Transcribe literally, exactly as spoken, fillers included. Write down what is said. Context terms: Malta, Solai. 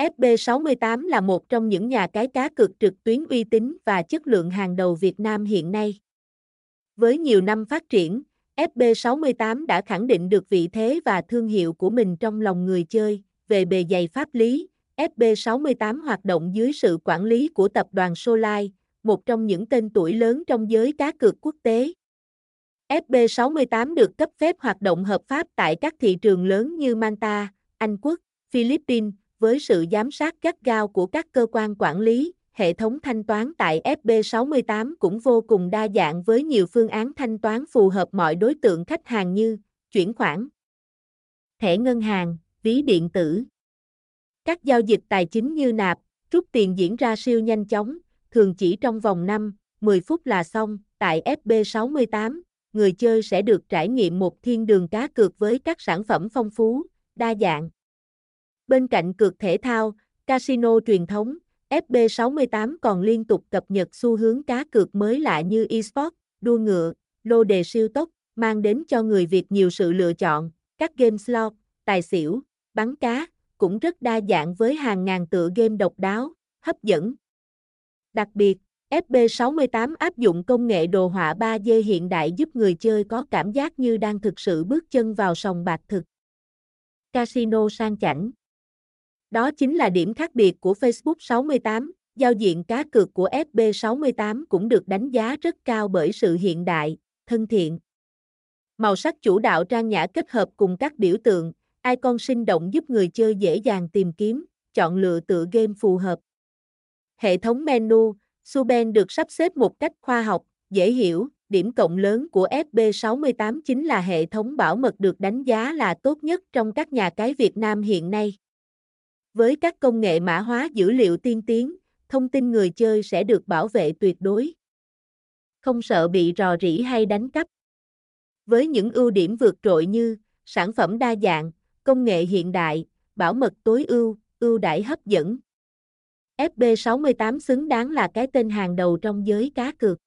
ép bê sáu mươi tám là một trong những nhà cái cá cược trực tuyến uy tín và chất lượng hàng đầu Việt Nam hiện nay. Với nhiều năm phát triển, ép bê sáu mươi tám đã khẳng định được vị thế và thương hiệu của mình trong lòng người chơi. Về bề dày pháp lý, ép bê sáu mươi tám hoạt động dưới sự quản lý của tập đoàn Solai, một trong những tên tuổi lớn trong giới cá cược quốc tế. ép bê sáu mươi tám được cấp phép hoạt động hợp pháp tại các thị trường lớn như Malta, Anh Quốc, Philippines, với sự giám sát gắt gao của các cơ quan quản lý. Hệ thống thanh toán tại ép bê sáu mươi tám cũng vô cùng đa dạng với nhiều phương án thanh toán phù hợp mọi đối tượng khách hàng như chuyển khoản, thẻ ngân hàng, ví điện tử. Các giao dịch tài chính như nạp, rút tiền diễn ra siêu nhanh chóng, thường chỉ trong vòng năm đến mười phút là xong. Tại ép bê sáu mươi tám, người chơi sẽ được trải nghiệm một thiên đường cá cược với các sản phẩm phong phú, đa dạng. Bên cạnh cược thể thao, casino truyền thống, ép bê sáu mươi tám còn liên tục cập nhật xu hướng cá cược mới lạ như e-sports, đua ngựa, lô đề siêu tốc, mang đến cho người Việt nhiều sự lựa chọn. Các game slot, tài xỉu, bắn cá cũng rất đa dạng với hàng ngàn tựa game độc đáo, hấp dẫn. Đặc biệt, ép bê sáu mươi tám áp dụng công nghệ đồ họa ba D hiện đại giúp người chơi có cảm giác như đang thực sự bước chân vào sòng bạc thực. Casino sang chảnh. Đó chính là điểm khác biệt của Facebook sáu mươi tám, giao diện cá cược của ép bê sáu mươi tám cũng được đánh giá rất cao bởi sự hiện đại, thân thiện. Màu sắc chủ đạo trang nhã kết hợp cùng các biểu tượng, icon sinh động giúp người chơi dễ dàng tìm kiếm, chọn lựa tựa game phù hợp. Hệ thống menu, Suben được sắp xếp một cách khoa học, dễ hiểu. Điểm cộng lớn của ép bê sáu mươi tám chính là hệ thống bảo mật được đánh giá là tốt nhất trong các nhà cái Việt Nam hiện nay. Với các công nghệ mã hóa dữ liệu tiên tiến, thông tin người chơi sẽ được bảo vệ tuyệt đối. Không sợ bị rò rỉ hay đánh cắp. Với những ưu điểm vượt trội như sản phẩm đa dạng, công nghệ hiện đại, bảo mật tối ưu, ưu đãi hấp dẫn, ép bê sáu mươi tám xứng đáng là cái tên hàng đầu trong giới cá cược.